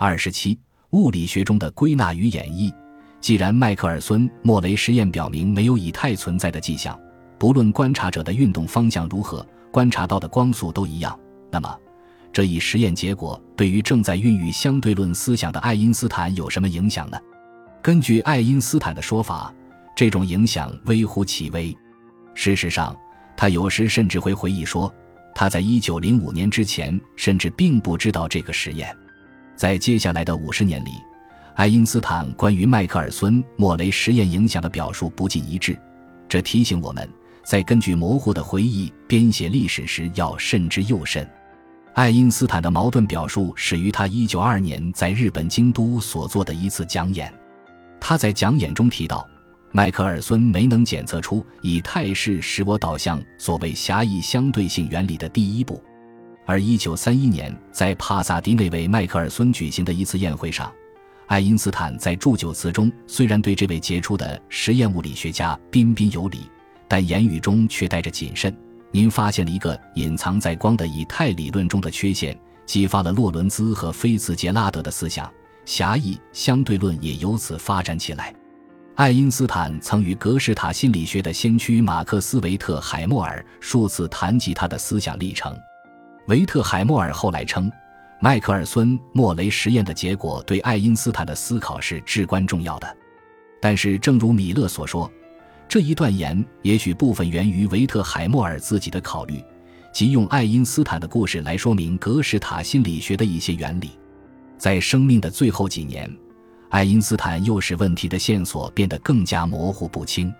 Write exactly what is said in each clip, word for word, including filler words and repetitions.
二十七物理学中的归纳与演绎。既然迈克尔孙莫雷实验表明没有以太存在的迹象，不论观察者的运动方向如何，观察到的光速都一样，那么这一实验结果对于正在孕育相对论思想的爱因斯坦有什么影响呢？根据爱因斯坦的说法，这种影响微乎其微。事实上，他有时甚至会回忆说，他在一九零五年之前甚至并不知道这个实验。在接下来的五十年里，爱因斯坦关于迈克尔孙莫雷实验影响的表述不尽一致，这提醒我们在根据模糊的回忆编写历史时要慎之又慎。爱因斯坦的矛盾表述始于他一九二二年在日本京都所做的一次讲演。他在讲演中提到，迈克尔孙没能检测出以太是使我导向所谓狭义相对性原理的第一步。而一九三一年在帕萨迪内为迈克尔孙举行的一次宴会上，爱因斯坦在祝酒词中虽然对这位杰出的实验物理学家彬彬有礼，但言语中却带着谨慎。您发现了一个隐藏在光的以太理论中的缺陷，激发了洛伦兹和菲茨杰拉德的思想，狭义相对论也由此发展起来。爱因斯坦曾与格式塔心理学的先驱马克思·维特海默尔数次谈及他的思想历程。维特海默尔后来称，迈克尔孙莫雷实验的结果对爱因斯坦的思考是至关重要的。但是正如米勒所说，这一断言也许部分源于维特海默尔自己的考虑，即用爱因斯坦的故事来说明格式塔心理学的一些原理。在生命的最后几年，爱因斯坦又使问题的线索变得更加模糊不清。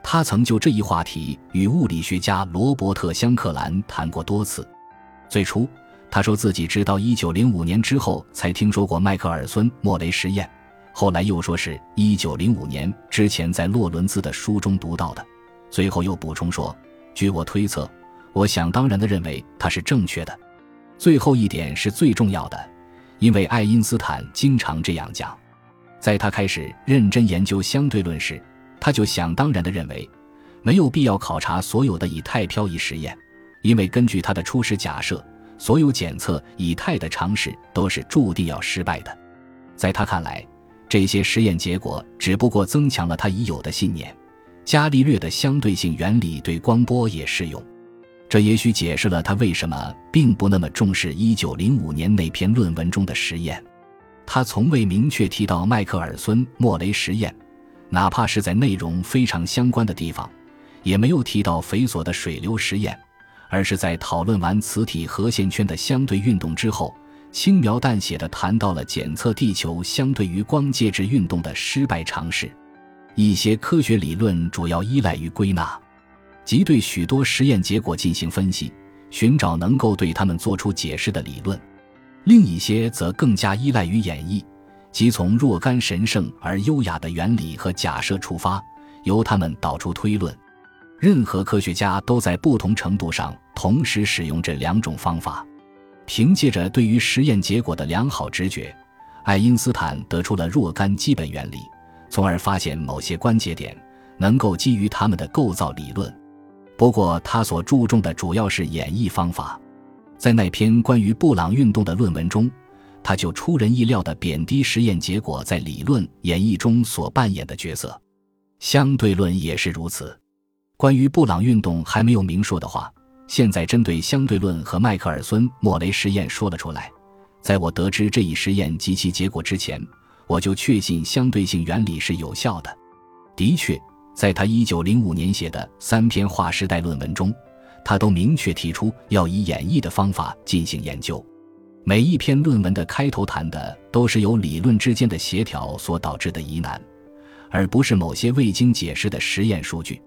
他曾就这一话题与物理学家罗伯特·香克兰谈过多次。最初，他说自己直到一九零五年之后才听说过迈克尔孙莫雷实验，后来又说是一九零五年之前在洛伦兹的书中读到的，随后又补充说，据我推测，我想当然地认为它是正确的。最后一点是最重要的，因为爱因斯坦经常这样讲。在他开始认真研究相对论时，他就想当然地认为没有必要考察所有的以太漂移实验，因为根据他的初始假设，所有检测以太的尝试都是注定要失败的。在他看来，这些实验结果只不过增强了他已有的信念，伽利略的相对性原理对光波也适用。这也许解释了他为什么并不那么重视一九零五年那篇论文中的实验。他从未明确提到迈克尔孙莫雷实验，哪怕是在内容非常相关的地方，也没有提到肥索的水流实验，而是在讨论完磁体和线圈的相对运动之后，轻描淡写地谈到了检测地球相对于光介质运动的失败尝试。一些科学理论主要依赖于归纳，即对许多实验结果进行分析，寻找能够对它们做出解释的理论。另一些则更加依赖于演绎，即从若干神圣而优雅的原理和假设出发，由他们导出推论。任何科学家都在不同程度上同时使用这两种方法。凭借着对于实验结果的良好直觉，爱因斯坦得出了若干基本原理，从而发现某些关节点，能够基于它们的构造理论。不过他所注重的主要是演绎方法。在那篇关于布朗运动的论文中，他就出人意料地贬低实验结果在理论演绎中所扮演的角色。相对论也是如此。关于布朗运动还没有明说的话，现在针对相对论和迈克尔孙莫雷实验说了出来。在我得知这一实验及其结果之前，我就确信相对性原理是有效的。的确，在他一九零五年写的三篇划时代论文中，他都明确提出要以演绎的方法进行研究。每一篇论文的开头谈的都是由理论之间的协调所导致的疑难，而不是某些未经解释的实验数据。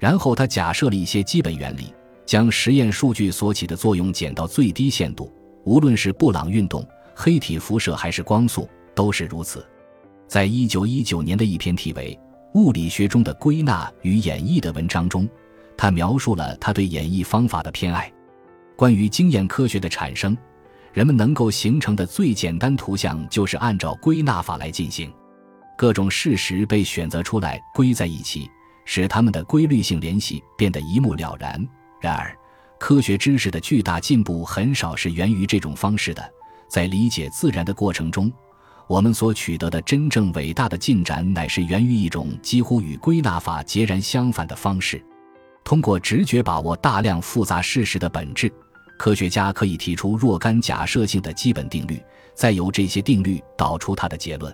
然后他假设了一些基本原理，将实验数据所起的作用减到最低限度，无论是布朗运动、黑体辐射还是光速，都是如此。在一九一九年的一篇题为《物理学中的归纳与演绎》的文章中，他描述了他对演绎方法的偏爱。关于经验科学的产生，人们能够形成的最简单图像就是按照归纳法来进行。各种事实被选择出来归在一起，使它们的规律性联系变得一目了然。然而，科学知识的巨大进步很少是源于这种方式的，在理解自然的过程中，我们所取得的真正伟大的进展，乃是源于一种几乎与归纳法截然相反的方式。通过直觉把握大量复杂事实的本质，科学家可以提出若干假设性的基本定律，再由这些定律导出它的结论。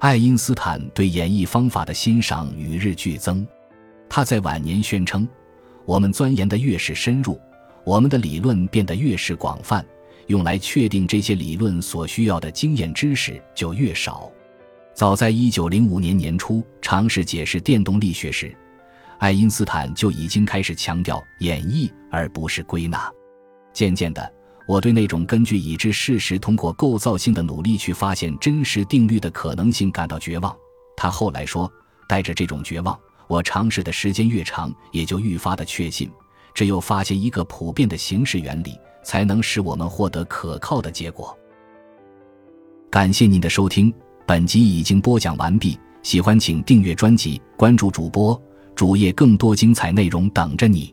爱因斯坦对演绎方法的欣赏与日俱增，他在晚年宣称，我们钻研的越是深入，我们的理论变得越是广泛，用来确定这些理论所需要的经验知识就越少。早在一九零五年年初尝试解释电动力学时，爱因斯坦就已经开始强调演绎而不是归纳。渐渐的，我对那种根据已知事实通过构造性的努力去发现真实定律的可能性感到绝望。他后来说，带着这种绝望，我尝试的时间越长，也就愈发的确信，只有发现一个普遍的形式原理，才能使我们获得可靠的结果。感谢您的收听，本集已经播讲完毕，喜欢请订阅专辑，关注主播，主页更多精彩内容等着你。